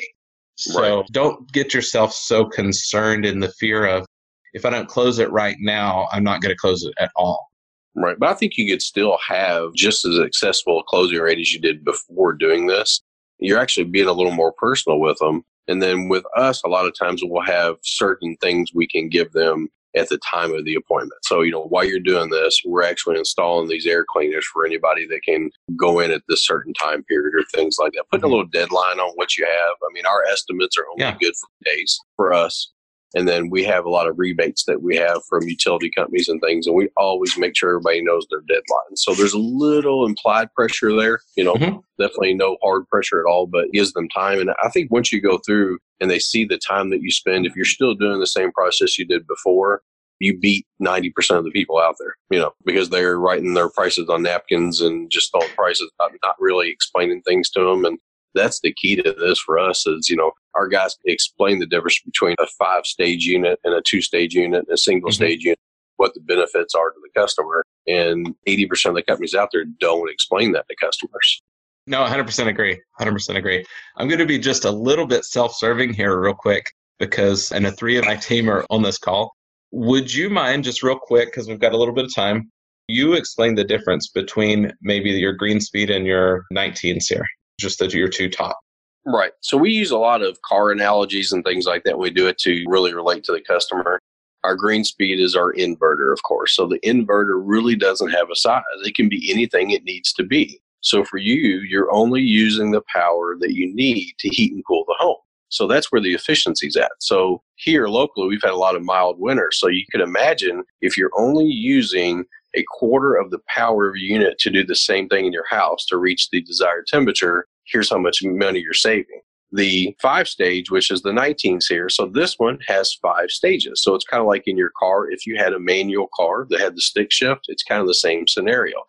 So Don't get yourself so concerned in the fear of, if I don't close it right now, I'm not going to close it at all. Right. But I think you could still have just as accessible a closing rate as you did before doing this. You're actually being a little more personal with them. And then with us, a lot of times we'll have certain things we can give them at the time of the appointment. So, you know, while you're doing this, we're actually installing these air cleaners for anybody that can go in at this certain time period or things like that. Putting a little deadline on what you have. I mean, our estimates are only good for days for us. And then we have a lot of rebates that we have from utility companies and things. And we always make sure everybody knows their deadlines. So there's a little implied pressure there, you know, definitely no hard pressure at all, but gives them time. And I think once you go through and they see the time that you spend, if you're still doing the same process you did before, you beat 90% of the people out there, you know, because they're writing their prices on napkins and just throwing prices out, not really explaining things to them. And that's the key to this for us is, you know, our guys explain the difference between a 5-stage unit and a 2-stage unit and a single stage unit, what the benefits are to the customer. And 80% of the companies out there don't explain that to customers. No, 100% agree. 100% agree. I'm going to be just a little bit self-serving here real quick because, and the three of my team are on this call. Would you mind just real quick, because we've got a little bit of time, you explain the difference between maybe your green speed and your 19s here? Just that you're too top. Right. So we use a lot of car analogies and things like that. We do it to really relate to the customer. Our green speed is our inverter, of course. So the inverter really doesn't have a size. It can be anything it needs to be. So for you, you're only using the power that you need to heat and cool the home. So that's where the efficiency's at. So here locally, we've had a lot of mild winters. So you could imagine if you're only using a quarter of the power of your unit to do the same thing in your house to reach the desired temperature, here's how much money you're saving. The 5-stage, which is the 19s here, so this one has 5 stages. So it's kind of like in your car, if you had a manual car that had the stick shift, it's kind of the same scenario.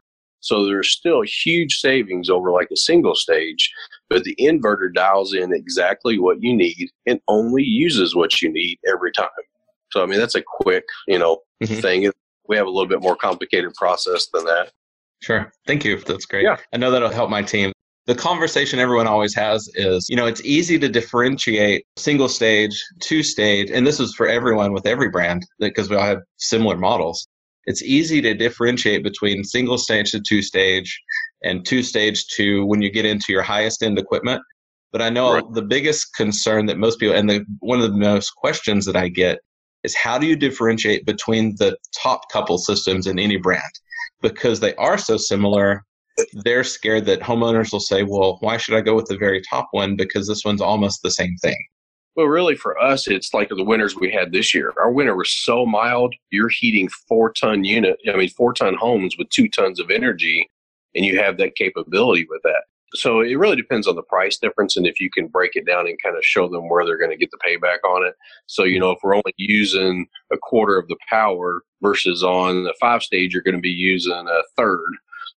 So there's still huge savings over like a single stage, but the inverter dials in exactly what you need and only uses what you need every time. So, I mean, that's a quick, you know, thing. We have a little bit more complicated process than that. Sure. Thank you. That's great. Yeah. I know that'll help my team. The conversation everyone always has is, you know, it's easy to differentiate single stage, 2-stage, and this is for everyone with every brand because we all have similar models. It's easy to differentiate between single stage to 2-stage and 2-stage to when you get into your highest end equipment. But I know the biggest concern that most people, and one of the most questions that I get is how do you differentiate between the top couple systems in any brand? Because they are so similar, they're scared that homeowners will say, well, why should I go with the very top one? Because this one's almost the same thing. Well, really for us, it's like the winters we had this year. Our winter was so mild, you're heating 4-ton homes with 2 tons of energy, and you have that capability with that. So it really depends on the price difference and if you can break it down and kind of show them where they're going to get the payback on it. So, you know, if we're only using a quarter of the power versus on the 5-stage, you're going to be using a third.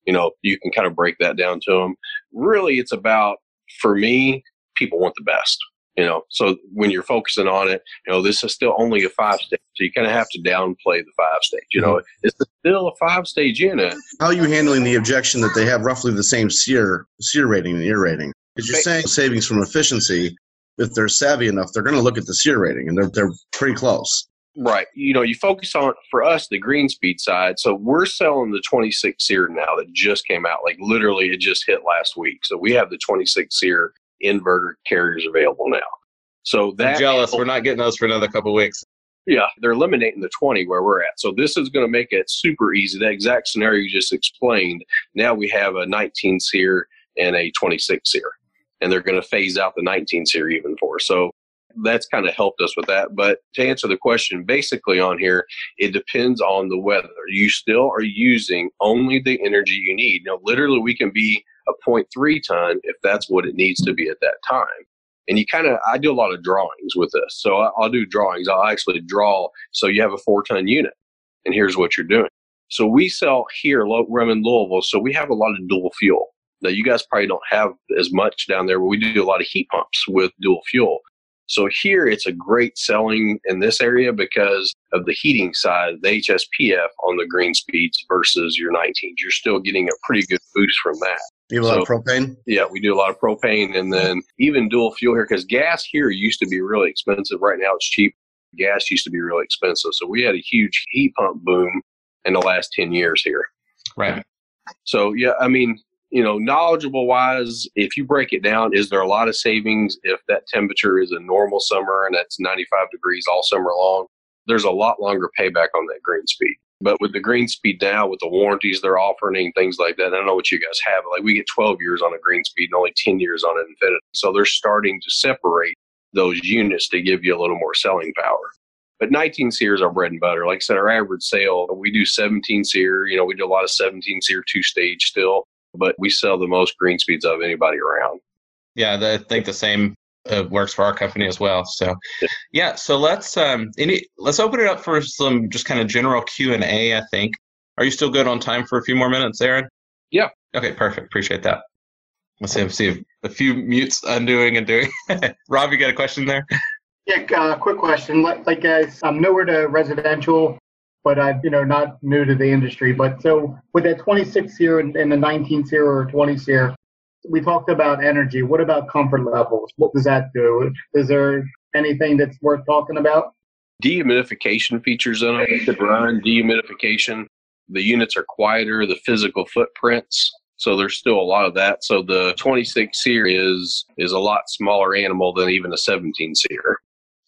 You know, you can kind of break that down to them. Really, it's about, for me, people want the best, you know. So when you're focusing on it, you know, this is still only a 5-stage. So you kind of have to downplay the 5-stage. You know, it's still a 5-stage unit. How are you handling the objection that they have roughly the same SEER rating and EER rating? Because you're saying savings from efficiency, if they're savvy enough, they're going to look at the SEER rating, and they're pretty close. Right. You know, you focus on, for us, the green speed side. So we're selling the 26 SEER now that just came out. Like literally it just hit last week. So we have the 26 SEER inverter carriers available now. So I'm jealous. We're not getting those for another couple of weeks. Yeah. They're eliminating the 20 where we're at. So this is going to make it super easy. That exact scenario you just explained. Now we have a 19 SEER and a 26 SEER. and they're going to phase out the 19 SEER even for. So that's kind of helped us with that. But to answer the question, basically on here, it depends on the weather. You still are using only the energy you need. Now, literally, we can be a 0.3 ton if that's what it needs to be at that time. And you kind of, I do a lot of drawings with this. So I'll do drawings. I'll actually draw. So you have a 4-ton unit, and here's what you're doing. So we sell here, we're in Louisville, so we have a lot of dual fuel. Now, you guys probably don't have as much down there, but we do a lot of heat pumps with dual fuel. So here, it's a great selling in this area because of the heating side, the HSPF on the green speeds versus your 19s. You're still getting a pretty good boost from that. Do you have a lot of propane? Yeah, we do a lot of propane. And then even dual fuel here, because gas here used to be really expensive. Right now, it's cheap. Gas used to be really expensive. So we had a huge heat pump boom in the last 10 years here. Right. So, yeah, I mean, you know, knowledgeable wise, if you break it down, is there a lot of savings if that temperature is a normal summer and that's 95 degrees all summer long? There's a lot longer payback on that green speed. But with the green speed now, with the warranties they're offering, things like that, I don't know what you guys have. Like we get 12 years on a green speed and only 10 years on an Infinity. So they're starting to separate those units to give you a little more selling power. But 19 SEER is our bread and butter. Like I said, our average sale, we do 17 SEER. You know, we do a lot of 17 SEER two-stage still, but we sell the most green speeds of anybody around. Yeah, I think the same works for our company as well. So, yeah. So let's open it up for some just kind of general Q&A, I think. Are you still good on time for a few more minutes, Aaron? Yeah. Okay, perfect. Appreciate that. Let's see a few mutes undoing and doing. Rob, you got a question there? Yeah, quick question. Like guys, I'm newer to residential, but I'm not new to the industry. But so with that 26 SEER and the 19 SEER or 20 SEER, we talked about energy. What about comfort levels? What does that do? Is there anything that's worth talking about? Dehumidification features in them. The brine dehumidification. The units are quieter. The physical footprints. So there's still a lot of that. So the 26 SEER is a lot smaller animal than even a 17 SEER.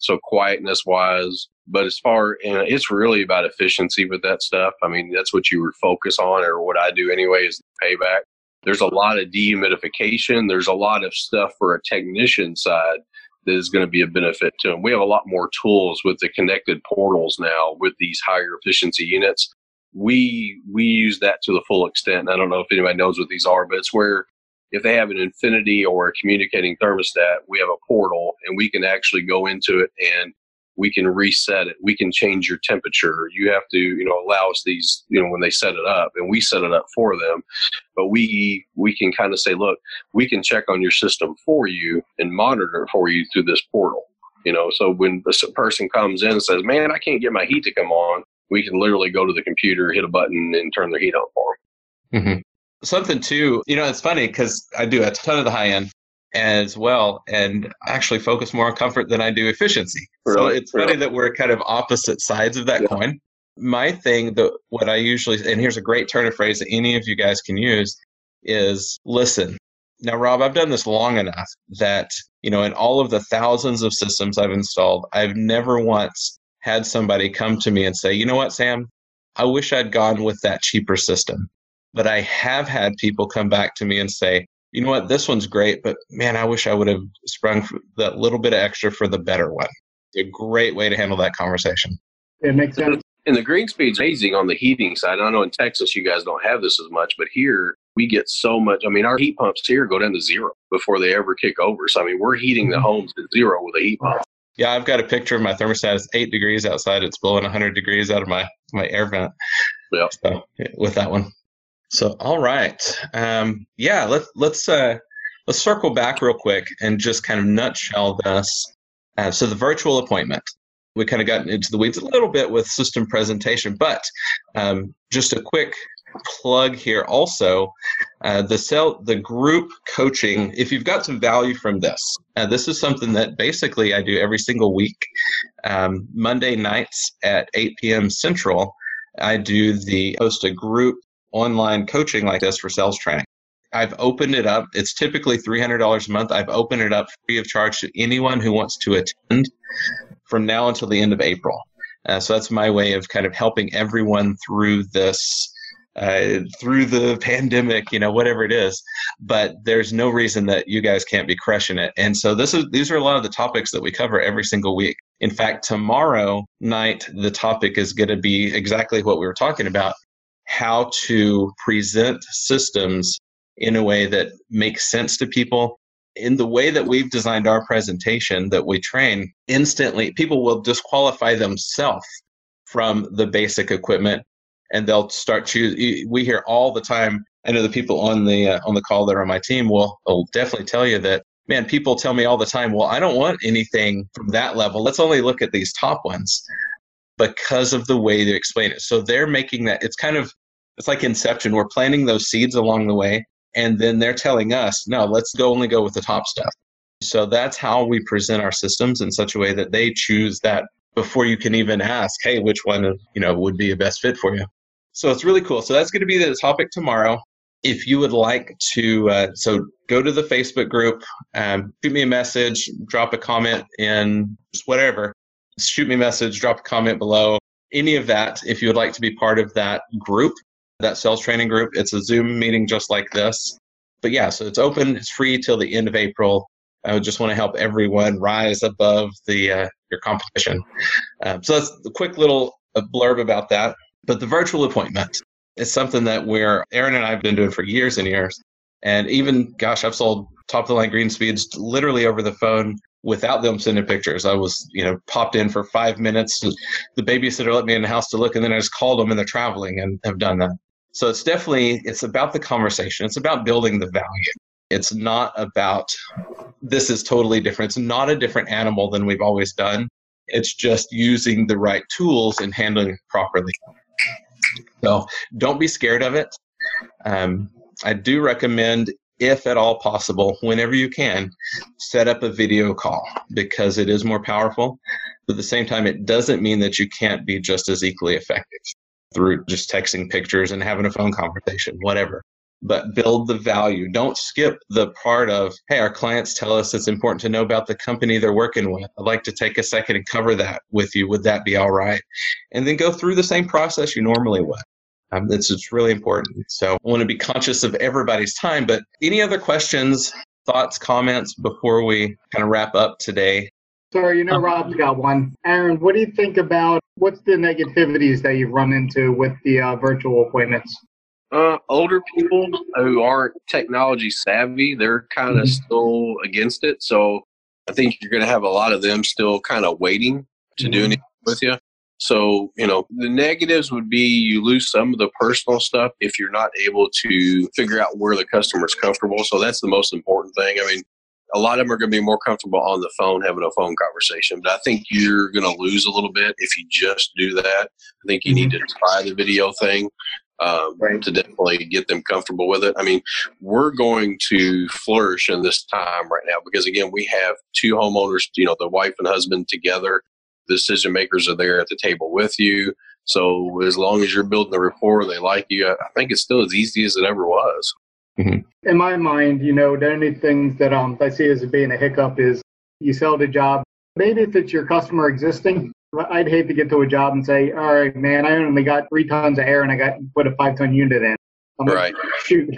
So quietness-wise, but as far, and it's really about efficiency with that stuff. I mean, that's what you would focus on, or what I do anyway, is the payback. There's a lot of dehumidification. There's a lot of stuff for a technician side that is going to be a benefit to them. We have a lot more tools with the connected portals now with these higher efficiency units. We use that to the full extent. And I don't know if anybody knows what these are, but it's where if they have an Infinity or a communicating thermostat, we have a portal and we can actually go into it and we can reset it. We can change your temperature. You have to, allow us these, when they set it up, and we set it up for them. But we can kind of say, look, we can check on your system for you and monitor it for you through this portal. So when a person comes in and says, man, I can't get my heat to come on, we can literally go to the computer, hit a button, and turn the heat on for them. Mm-hmm. Something too, it's funny because I do a ton of the high end as well, and I actually focus more on comfort than I do efficiency. Really? So it's funny that we're kind of opposite sides of that coin. My thing, what I usually, and here's a great turn of phrase that any of you guys can use, is listen. Now, Rob, I've done this long enough that, in all of the thousands of systems I've installed, I've never once had somebody come to me and say, you know what, Sam, I wish I'd gone with that cheaper system. But I have had people come back to me and say, you know what, this one's great, but man, I wish I would have sprung that little bit of extra for the better one. A great way to handle that conversation. It makes sense. And the green speed's amazing on the heating side. I know in Texas, you guys don't have this as much, but here we get so much. I mean, our heat pumps here go down to zero before they ever kick over. So, I mean, we're heating the homes to zero with a heat pump. Yeah, I've got a picture of my thermostat. It's 8 degrees outside. It's blowing 100 degrees out of my air vent. Yep. So, with that one. So, all right. Let's circle back real quick and just kind of nutshell this. So the virtual appointment, we kind of got into the weeds a little bit with system presentation, but just a quick plug here also, the group coaching, if you've got some value from this, this is something that basically I do every single week, Monday nights at 8 p.m. Central, host a group online coaching like this for sales training. I've opened it up. It's typically $300 a month. I've opened it up free of charge to anyone who wants to attend from now until the end of April. So that's my way of kind of helping everyone through this through the pandemic, you know, whatever it is. But there's no reason that you guys can't be crushing it. And so these are a lot of the topics that we cover every single week. In fact, tomorrow night, the topic is going to be exactly what we were talking about, how to present systems in a way that makes sense to people. In the way that we've designed our presentation that we train, instantly people will disqualify themselves from the basic equipment, and they'll start choose. We hear all the time. I know the people on the call that are on my team will definitely tell you that. Man, people tell me all the time, "Well, I don't want anything from that level. Let's only look at these top ones," because of the way they explain it. So they're making that. It's like Inception. We're planting those seeds along the way. And then they're telling us, no, let's only go with the top stuff. So that's how we present our systems in such a way that they choose that before you can even ask, hey, which one, you know, would be a best fit for you. So it's really cool. So that's going to be the topic tomorrow. If you would like to, so go to the Facebook group, shoot me a message, drop a comment in, just whatever. Shoot me a message, drop a comment below. Any of that, if you would like to be part of that group, that sales training group. It's a Zoom meeting just like this. But yeah, so it's open. It's free till the end of April. I would just want to help everyone rise above your competition. So that's a quick little blurb about that. But the virtual appointment is something that Aaron and I have been doing for years and years. And even, gosh, I've sold top-of-the-line green speeds literally over the phone without them sending pictures. I was, popped in for 5 minutes. The babysitter let me in the house to look, and then I just called them, and they're traveling, and have done that. So it's definitely, it's about the conversation. It's about building the value. It's not about, this is totally different. It's not a different animal than we've always done. It's just using the right tools and handling it properly. So don't be scared of it. I do recommend, if at all possible, whenever you can, set up a video call because it is more powerful. But at the same time, it doesn't mean that you can't be just as equally effective through just texting pictures and having a phone conversation, whatever. But build the value. Don't skip the part of, hey, our clients tell us it's important to know about the company they're working with. I'd like to take a second and cover that with you. Would that be all right? And then go through the same process you normally would. It's really important. So I want to be conscious of everybody's time. But any other questions, thoughts, comments before we kind of wrap up today? Sorry, Rob's got one. Aaron, what do you think about what's the negativities that you've run into with the virtual appointments? Older people who aren't technology savvy, they're kind of still against it. So I think you're going to have a lot of them still kind of waiting to do anything with you. So, the negatives would be you lose some of the personal stuff if you're not able to figure out where the customer's comfortable. So that's the most important thing. I mean, a lot of them are going to be more comfortable on the phone, having a phone conversation. But I think you're going to lose a little bit if you just do that. I think you need to try the video thing to definitely get them comfortable with it. I mean, we're going to flourish in this time right now because, again, we have two homeowners, the wife and husband together. The decision makers are there at the table with you. So as long as you're building the rapport, they like you. I think it's still as easy as it ever was. In my mind, the only things that I see as being a hiccup is you sell the job. Maybe if it's your customer existing, I'd hate to get to a job and say, all right, man, I only got 3 tons of air and I got put a 5-ton unit in. I'm right. Like, shoot.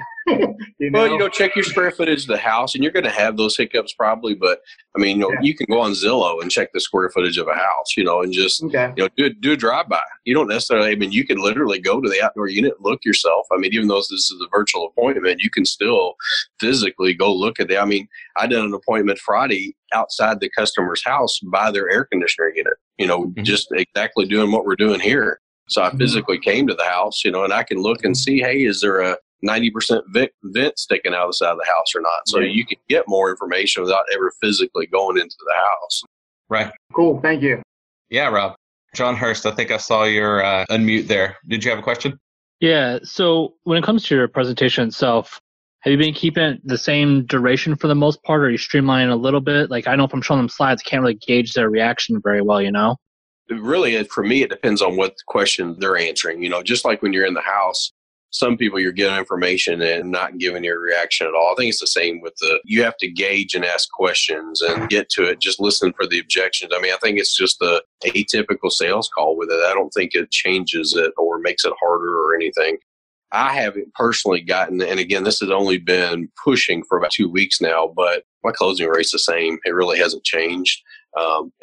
Check your square footage of the house, and you're going to have those hiccups probably. But I mean, you can go on Zillow and check the square footage of a house, and just do a drive by. You don't necessarily. I mean, you can literally go to the outdoor unit, look yourself. I mean, even though this is a virtual appointment, you can still physically go look at that. I mean, I did an appointment Friday outside the customer's house by their air conditioner unit. Just exactly doing what we're doing here. So I physically came to the house, and I can look and see, hey, is there a 90% vent sticking out of the side of the house or not? So you can get more information without ever physically going into the house. Right. Cool. Thank you. Yeah, Rob. John Hurst, I think I saw your unmute there. Did you have a question? Yeah. So when it comes to your presentation itself, have you been keeping it the same duration for the most part, or are you streamlining a little bit? Like, I know if I'm showing them slides, I can't really gauge their reaction very well, Really, for me, it depends on what question they're answering. Just like when you're in the house, some people you're getting information and not giving your reaction at all. I think it's the same with you have to gauge and ask questions and get to it. Just listen for the objections. I mean, I think it's just the atypical sales call with it. I don't think it changes it or makes it harder or anything. I haven't personally gotten, and again, this has only been pushing for about 2 weeks now, but my closing rate's the same. It really hasn't changed.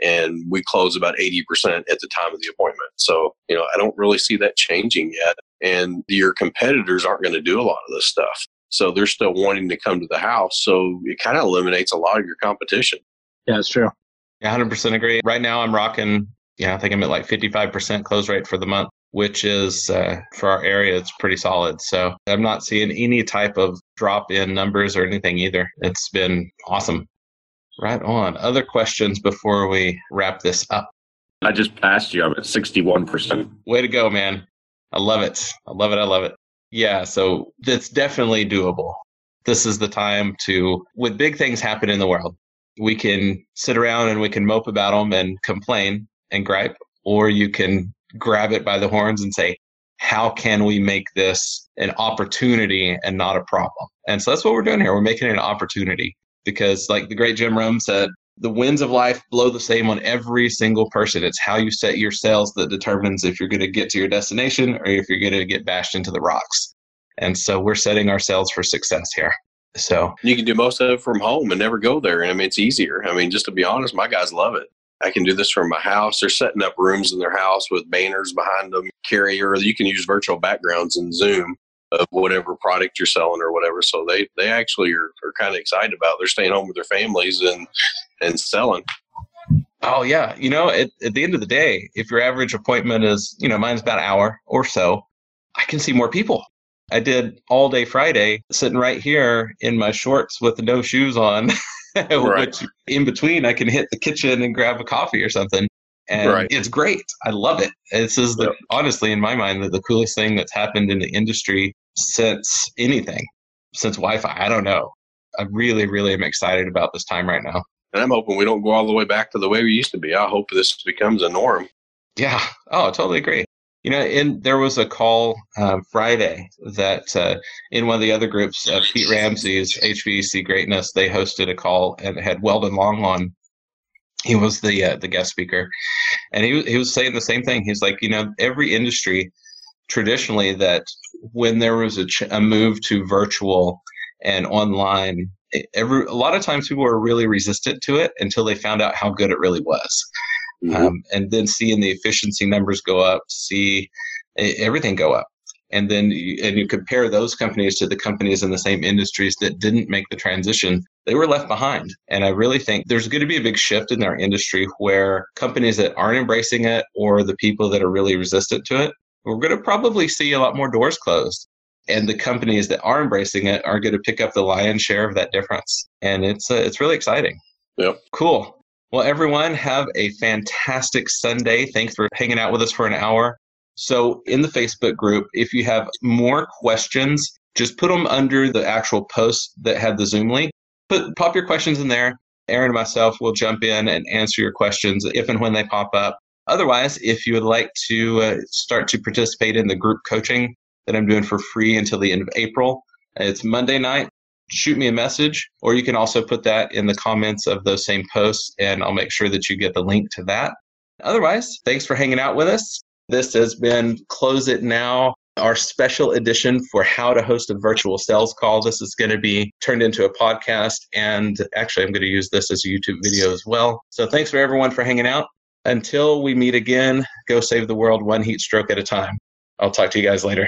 And we close about 80% at the time of the appointment. So, you know, I don't really see that changing yet. And your competitors aren't going to do a lot of this stuff. So they're still wanting to come to the house. So it kind of eliminates a lot of your competition. Yeah, that's true. Yeah, 100% agree. Right now I'm rocking, I think I'm at like 55% close rate for the month, which is for our area, it's pretty solid. So I'm not seeing any type of drop in numbers or anything either. It's been awesome. Right on. Other questions before we wrap this up? I just passed you. I'm at 61%. Way to go, man. I love it. I love it. Yeah, so it's definitely doable. This is the time to, with big things happen in the world, we can sit around and we can mope about them and complain and gripe, or you can grab it by the horns and say, how can we make this an opportunity and not a problem? And so that's what we're doing here. We're making it an opportunity because, like the great Jim Rome said, the winds of life blow the same on every single person. It's how you set your sails that determines if you're going to get to your destination or if you're going to get bashed into the rocks. And so we're setting ourselves for success here. So you can do most of it from home and never go there. I mean, it's easier. I mean, just to be honest, my guys love it. I can do this from my house. They're setting up rooms in their house with banners behind them, Carrier. You can use virtual backgrounds in Zoom of whatever product you're selling or whatever. So they actually are kind of excited about it. They're staying home with their families and selling. Oh, yeah. You know, at the end of the day, if your average appointment is, mine's about an hour or so, I can see more people. I did all day Friday sitting right here in my shorts with no shoes on, right. Which in between I can hit the kitchen and grab a coffee or something. And right. It's great. I love it. This is honestly, in my mind, the coolest thing that's happened in the industry since anything, since Wi-Fi. I don't know. I really, really am excited about this time right now. And I'm hoping we don't go all the way back to the way we used to be. I hope this becomes a norm. Yeah. Oh, totally agree. And there was a call Friday that in one of the other groups, Pete Ramsey's HVAC Greatness, they hosted a call and had Weldon Long on. He was the guest speaker, and he was saying the same thing. He's like, every industry traditionally that when there was a move to virtual and online, a lot of times people were really resistant to it until they found out how good it really was. Mm-hmm. And then seeing the efficiency numbers go up, see everything go up. And then you compare those companies to the companies in the same industries that didn't make the transition, they were left behind. And I really think there's going to be a big shift in our industry where companies that aren't embracing it or the people that are really resistant to it, we're going to probably see a lot more doors closed. And the companies that are embracing it are going to pick up the lion's share of that difference. And it's really exciting. Yep. Cool. Well, everyone, have a fantastic Sunday. Thanks for hanging out with us for an hour. So in the Facebook group, if you have more questions, just put them under the actual post that had the Zoom link. Pop your questions in there. Aaron and myself will jump in and answer your questions if and when they pop up. Otherwise, if you would like to start to participate in the group coaching that I'm doing for free until the end of April, it's Monday night. Shoot me a message, or you can also put that in the comments of those same posts, and I'll make sure that you get the link to that. Otherwise, thanks for hanging out with us. This has been Close It Now, our special edition for how to host a virtual sales call. This is going to be turned into a podcast, and actually I'm going to use this as a YouTube video as well. So thanks for everyone for hanging out. Until we meet again, go save the world one heat stroke at a time. I'll talk to you guys later.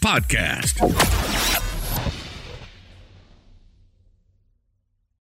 podcast.